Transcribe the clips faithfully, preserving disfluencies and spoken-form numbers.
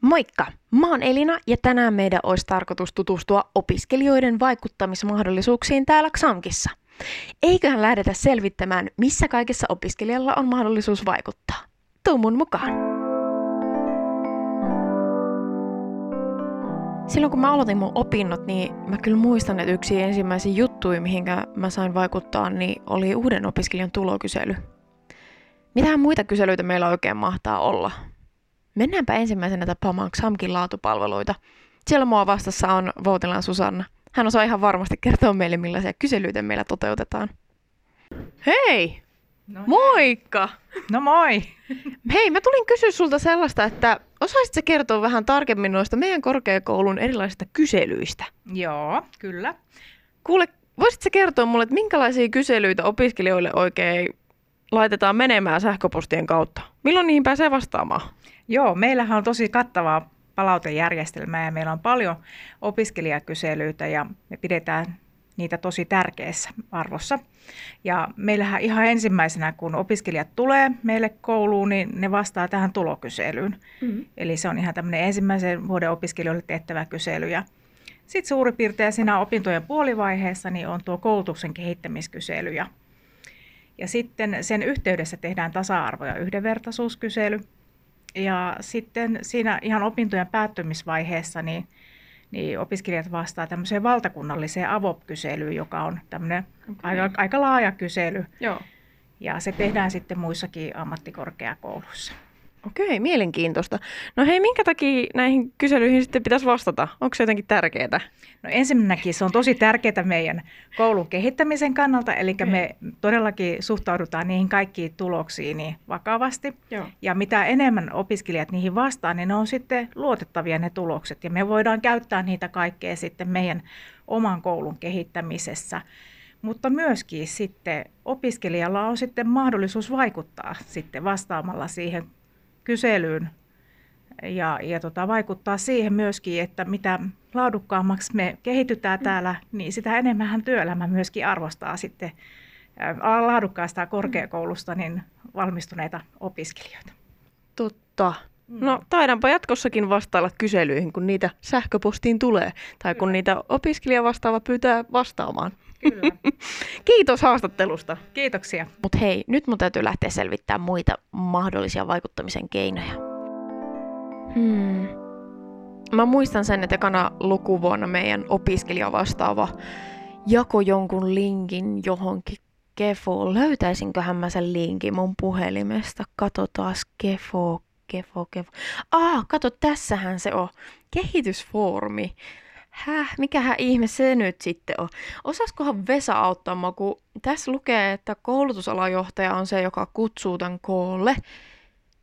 Moikka! Mä oon Elina ja tänään meidän olisi tarkoitus tutustua opiskelijoiden vaikuttamismahdollisuuksiin täällä Xamkissa. Eiköhän lähdetä selvittämään, missä kaikessa opiskelijalla on mahdollisuus vaikuttaa. Tuu mun mukaan! Silloin kun mä aloitin mun opinnot, niin mä kyllä muistan, että yksi ensimmäisiä juttuja, mihinkä mä sain vaikuttaa, niin oli uuden opiskelijan tulokysely. Mitähän muita kyselyitä meillä oikein mahtaa olla? Mennäänpä ensimmäisenä tapaamaan Xamkin laatupalveluita. Siellä mua vastassa on Votilan Susanna. Hän osaa ihan varmasti kertoa meille, millaisia kyselyitä meillä toteutetaan. Hei! No, moikka! No moi! Hei, mä tulin kysyä sulta sellaista, että osaisit sä kertoa vähän tarkemmin noista meidän korkeakoulun erilaisista kyselyistä? Joo, kyllä. Kuule, voisit sä kertoa mulle, että minkälaisia kyselyitä opiskelijoille oikein laitetaan menemään sähköpostien kautta? Milloin niihin pääsee vastaamaan? Joo, meillähän on tosi kattavaa palautejärjestelmää ja meillä on paljon opiskelijakyselyitä ja me pidetään niitä tosi tärkeässä arvossa. Ja meillähän ihan ensimmäisenä, kun opiskelijat tulee meille kouluun, niin ne vastaa tähän tulokyselyyn. Mm-hmm. Eli se on ihan tämmöinen ensimmäisen vuoden opiskelijoille tehtävä kysely. Ja sitten suurin piirtein siinä opintojen puolivaiheessa niin on tuo koulutuksen kehittämiskysely. Ja, ja sitten sen yhteydessä tehdään tasa-arvo- ja yhdenvertaisuuskysely. Ja sitten siinä ihan opintojen päättymisvaiheessa niin, niin opiskelijat vastaa tämmöiseen valtakunnalliseen A V O P-kyselyyn, joka on tämmöinen okay. aika, aika laaja kysely. Joo. Ja se tehdään sitten muissakin ammattikorkeakoulussa. Okei, mielenkiintoista. No hei, minkä takia näihin kyselyihin sitten pitäisi vastata? Onko se jotenkin tärkeää? No ensinnäkin se on tosi tärkeää meidän koulun kehittämisen kannalta, eli okay. me todellakin suhtaudutaan niihin kaikkiin tuloksiin niin vakavasti. Joo. Ja mitä enemmän opiskelijat niihin vastaa, niin ne on sitten luotettavia ne tulokset, ja me voidaan käyttää niitä kaikkea sitten meidän oman koulun kehittämisessä. Mutta myöskin sitten opiskelijalla on sitten mahdollisuus vaikuttaa sitten vastaamalla siihen kyselyyn ja, ja tota, vaikuttaa siihen myöskin, että mitä laadukkaammaksi me kehitytään mm. täällä, niin sitä enemmän työelämä myöskin arvostaa sitten laadukkaasta korkeakoulusta niin valmistuneita opiskelijoita. Totta. No taidanpa jatkossakin vastailla kyselyihin, kun niitä sähköpostiin tulee tai kun niitä opiskelija vastaava pyytää vastaamaan. Kyllä. Kiitos haastattelusta. Kiitoksia. Mutta hei, nyt mun täytyy lähteä selvittämään muita mahdollisia vaikuttamisen keinoja. Hmm. Mä muistan sen, että ekana lukuvuonna meidän opiskelija vastaava jako jonkun linkin johonkin Kefoon. Löytäisinköhän mä sen linkin mun puhelimesta? Katsotaas Kefo, Kefo, Kefo. Ah, kato, tässähän se on. Kehitysfoorumi. Häh, mikähän ihme se nyt sitten on? Osaiskohan Vesa auttaa mua, kun tässä lukee, että koulutusalajohtaja on se, joka kutsuu tämän koolle.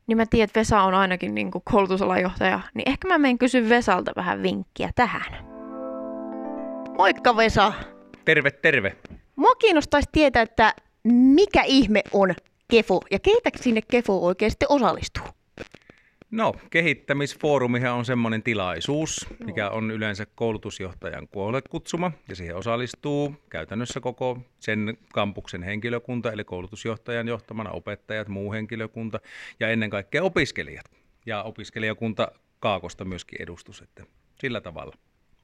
Niin mä tiedän, että Vesa on ainakin niin kuin koulutusalajohtaja, niin ehkä mä menen kysyn Vesalta vähän vinkkiä tähän. Moikka Vesa! Terve, terve! Mua kiinnostaisi tietää, että mikä ihme on Kefo ja keitä sinne Kefo oikein sitten osallistuu? No, kehittämisfoorumihan on semmoinen tilaisuus, mikä on yleensä koulutusjohtajan koolle kutsuma, ja siihen osallistuu käytännössä koko sen kampuksen henkilökunta, eli koulutusjohtajan johtamana opettajat, muu henkilökunta ja ennen kaikkea opiskelijat. Ja opiskelijakunta Kaakosta myöskin edustus, että sillä tavalla.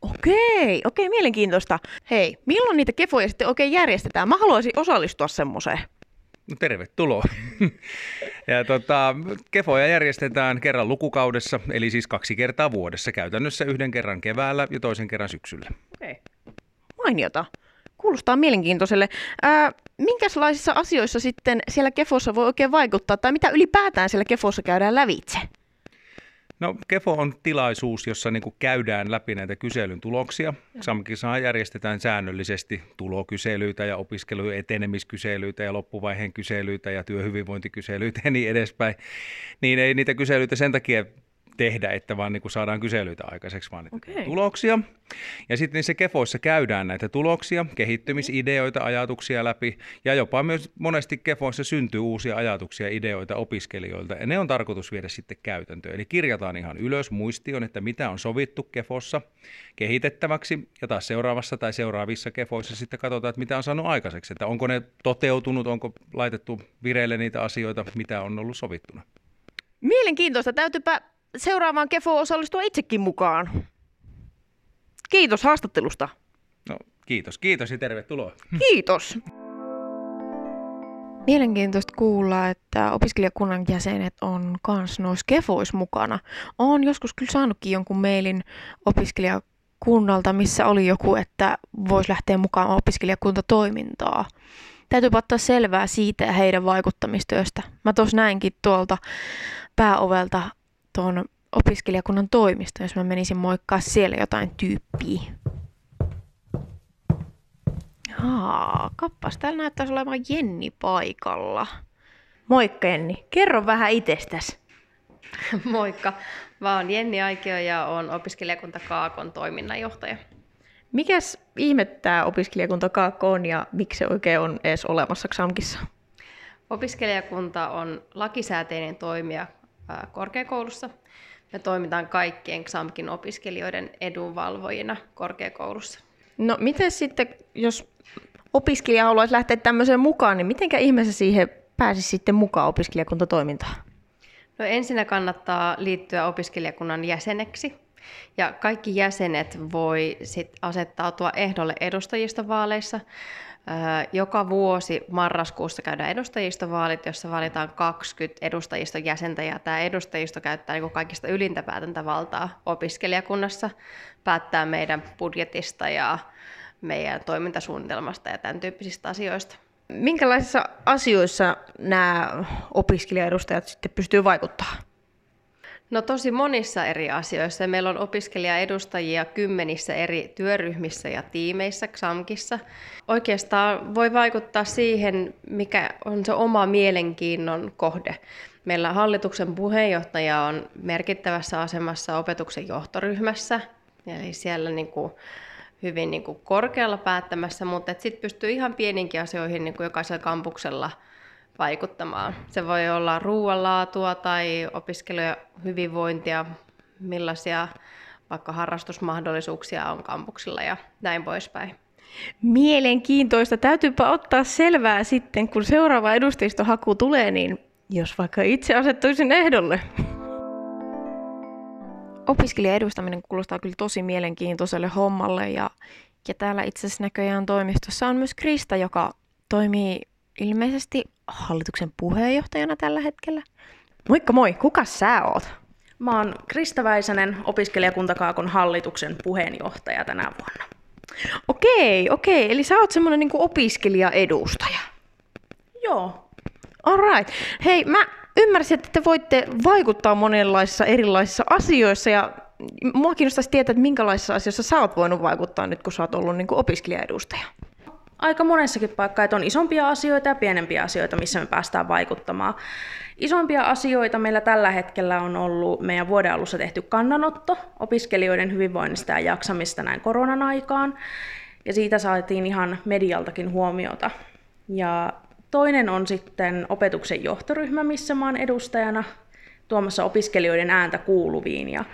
Okei, okei, mielenkiintoista. Hei, milloin niitä kefoja sitten oikein järjestetään? Mä haluaisin osallistua semmoiseen. No, tervetuloa. Ja tota, kefoja järjestetään kerran lukukaudessa, eli siis kaksi kertaa vuodessa. Käytännössä yhden kerran keväällä ja toisen kerran syksyllä. Okei. Mainiota. Kuulostaa mielenkiintoiselle. Ää, minkälaisissa asioissa sitten siellä kefossa voi oikein vaikuttaa, tai mitä ylipäätään siellä kefossa käydään lävitse? No, Kefo on tilaisuus, jossa niin kuin käydään läpi näitä kyselyn tuloksia. Xamkissa järjestetään säännöllisesti tulokyselyitä ja opiskelujen etenemiskyselyitä ja loppuvaiheen kyselyitä ja työhyvinvointikyselyitä ja niin edespäin. Niin ei niitä kyselyitä sen takia tehdä, että vaan niin kuin saadaan kyselyitä aikaiseksi, vaan niitä okay. tuloksia. Ja sitten niissä kefoissa käydään näitä tuloksia, kehittymisideoita, ajatuksia läpi, ja jopa myös monesti kefoissa syntyy uusia ajatuksia, ideoita opiskelijoilta, ja ne on tarkoitus viedä sitten käytäntöön. Eli kirjataan ihan ylös muistioon, että mitä on sovittu kefossa kehitettäväksi, ja taas seuraavassa tai seuraavissa kefoissa sitten katsotaan, että mitä on saanut aikaiseksi, että onko ne toteutunut, onko laitettu vireille niitä asioita, mitä on ollut sovittuna. Mielenkiintoista. Täytyypä seuraavaan Kefoon osallistua itsekin mukaan. Kiitos haastattelusta. No, kiitos, kiitos ja tervetuloa. Kiitos. Mielenkiintoista kuulla, että opiskelijakunnan jäsenet on kans noissa Kefoissa mukana. Olen joskus kyllä saanutkin jonkun mailin opiskelijakunnalta, missä oli joku, että voisi lähteä mukaan opiskelijakuntatoimintaa. Täytyy ottaa selvää siitä ja heidän vaikuttamistyöstä. Mä tuossa näinkin tuolta pääovelta tuon opiskelijakunnan toimista, jos mä menisin moikkaa siellä jotain tyyppiä. Haa, kappas, täällä näyttäisi olemaan Jenni paikalla. Moikka Jenni, kerro vähän itsestäsi. Moikka, mä oon Jenni Aikio ja oon opiskelijakunta Kaakon toiminnanjohtaja. Mikäs ihme tää opiskelijakunta Kaakko on ja miksi se oikein on edes olemassa Xamkissa? Opiskelijakunta on lakisääteinen toimija korkeakoulussa. Me toimitaan kaikkien Xamkin opiskelijoiden edunvalvojina korkeakoulussa. No miten sitten, jos opiskelija haluaisi lähteä tämmöiseen mukaan, niin mitenkä ihmeessä siihen pääsisi sitten mukaan opiskelijakuntatoimintaan? No ensinnä kannattaa liittyä opiskelijakunnan jäseneksi. Ja kaikki jäsenet voi sit asettautua ehdolle edustajistovaaleissa. Joka vuosi marraskuussa käydään edustajistovaalit, jossa valitaan kaksikymmentä edustajiston jäsentä, ja tämä edustajisto käyttää niin kaikista ylintä päätäntävaltaa opiskelijakunnassa, päättää meidän budjetista ja meidän toimintasuunnitelmasta ja tämän tyyppisistä asioista. Minkälaisissa asioissa nämä opiskelijaedustajat sitten pystyy vaikuttamaan? No tosi monissa eri asioissa. Meillä on opiskelijaedustajia kymmenissä eri työryhmissä ja tiimeissä Xamkissa. Oikeastaan voi vaikuttaa siihen, mikä on se oma mielenkiinnon kohde. Meillä hallituksen puheenjohtaja on merkittävässä asemassa opetuksen johtoryhmässä, eli siellä niin kuin hyvin niin kuin korkealla päättämässä, mutta sitten pystyy ihan pieninkin asioihin niin kuin jokaisella kampuksella vaikuttamaan. Se voi olla ruoanlaatua tai opiskelijoiden hyvinvointia, millaisia vaikka harrastusmahdollisuuksia on kampuksilla ja näin poispäin. Mielenkiintoista. Täytyypä ottaa selvää sitten, kun seuraava edustajistohaku tulee, niin jos vaikka itse asettuisin ehdolle. Opiskelijan edustaminen kuulostaa kyllä tosi mielenkiintoiselle hommalle ja, ja täällä itse asiassa näköjään toimistossa on myös Krista, joka toimii ilmeisesti hallituksen puheenjohtajana tällä hetkellä. Moikka moi, kuka sä oot? Mä oon Krista Väisänen, opiskelijakunta Kaakon hallituksen puheenjohtaja tänä vuonna. Okei, okei, eli sä oot semmonen niinku opiskelijaedustaja. Joo. Alright. Hei, mä ymmärsin, että te voitte vaikuttaa monenlaisissa erilaisissa asioissa ja mua kiinnostaisi tietää, että minkälaisissa asioissa sä oot voinut vaikuttaa nyt, kun sä oot ollut niinku opiskelijaedustaja. Aika monessakin paikkaa, että on isompia asioita ja pienempiä asioita, missä me päästään vaikuttamaan. Isompia asioita meillä tällä hetkellä on ollut meidän vuoden alussa tehty kannanotto opiskelijoiden hyvinvoinnista ja jaksamista näin koronan aikaan. Ja siitä saatiin ihan medialtakin huomiota. Ja toinen on sitten opetuksen johtoryhmä, missä mä oon edustajana tuomassa opiskelijoiden ääntä kuuluviin. Ja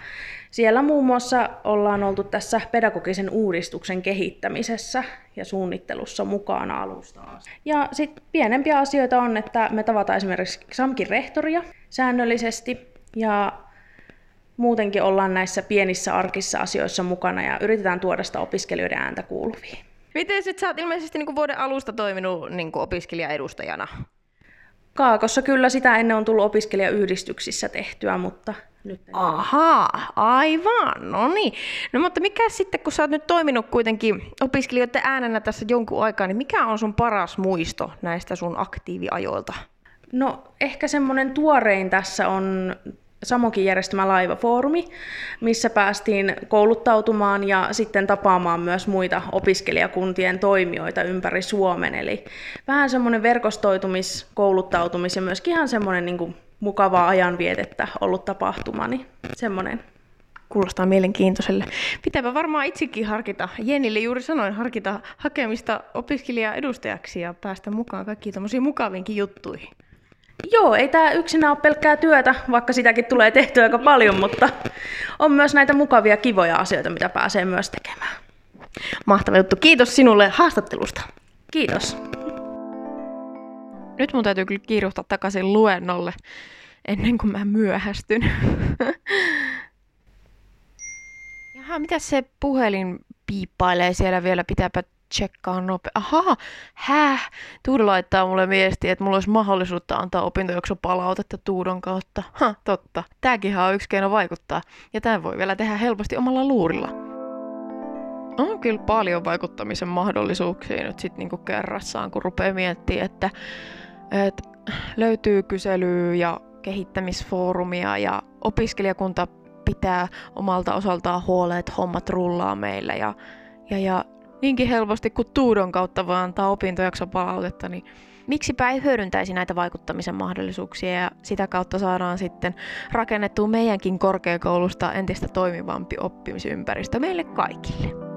siellä muun muassa ollaan oltu tässä pedagogisen uudistuksen kehittämisessä ja suunnittelussa mukana alusta asti. Ja sitten pienempiä asioita on, että me tavataan esimerkiksi Xamkin rehtoria säännöllisesti ja muutenkin ollaan näissä pienissä arkissa asioissa mukana ja yritetään tuoda sitä opiskelijoiden ääntä kuuluviin. Miten sitten sä oot ilmeisesti niinku vuoden alusta toiminut niinku opiskelijaedustajana? Kaakossa kyllä sitä ennen on tullut opiskelijayhdistyksissä tehtyä, mutta nyt en. Ahaa, aivan, no niin. No mutta mikä sitten, kun sä oot nyt toiminut kuitenkin opiskelijoiden äänenä tässä jonkun aikaa, niin mikä on sun paras muisto näistä sun aktiiviajoilta? No ehkä semmoinen tuorein tässä on Samokin järjestämä Laiva-foorumi, missä päästiin kouluttautumaan ja sitten tapaamaan myös muita opiskelijakuntien toimijoita ympäri Suomen. Eli vähän semmoinen verkostoitumis, kouluttautumis ja myöskin ihan semmoinen niin kuin mukavaa ajanvietettä ollut tapahtuma, niin semmoinen. Kuulostaa mielenkiintoiselle. Pitääpä varmaan itsekin harkita, Jennille juuri sanoin, harkita hakemista opiskelijaedustajaksi ja päästä mukaan kaikkiin tuommoisiin mukaviinkin juttuihin. Joo, ei tämä yksinään ole pelkkää työtä, vaikka sitäkin tulee tehtyä aika paljon, mutta on myös näitä mukavia, kivoja asioita, mitä pääsee myös tekemään. Mahtava juttu. Kiitos sinulle haastattelusta. Kiitos. Nyt mun täytyy kyllä kiiruhtaa takaisin luennolle, ennen kuin mä myöhästyn. Jaa, mitä se puhelin piippailee siellä vielä? Pitääpä tsekkaa nopea. Aha, häh? Tuudo laittaa mulle viestiä, että mulla olisi mahdollisuutta antaa opintojakso palautetta Tuudon kautta. Ha, totta. Tääkinhän on yksi keino vaikuttaa. Ja tämän voi vielä tehdä helposti omalla luurilla. On kyllä paljon vaikuttamisen mahdollisuuksia nyt sitten niinku kerrassaan, kun rupeaa miettimään, että, että löytyy kyselyä ja kehittämisfoorumia ja opiskelijakunta pitää omalta osaltaan huoleen, että hommat rullaa meillä. Ja, ja, ja niinkin helposti kuin Tuudon kautta vaan antaa opintojakson palautetta, niin miksipä ei hyödyntäisi näitä vaikuttamisen mahdollisuuksia ja sitä kautta saadaan sitten rakennettua meidänkin korkeakoulusta entistä toimivampi oppimisympäristö meille kaikille.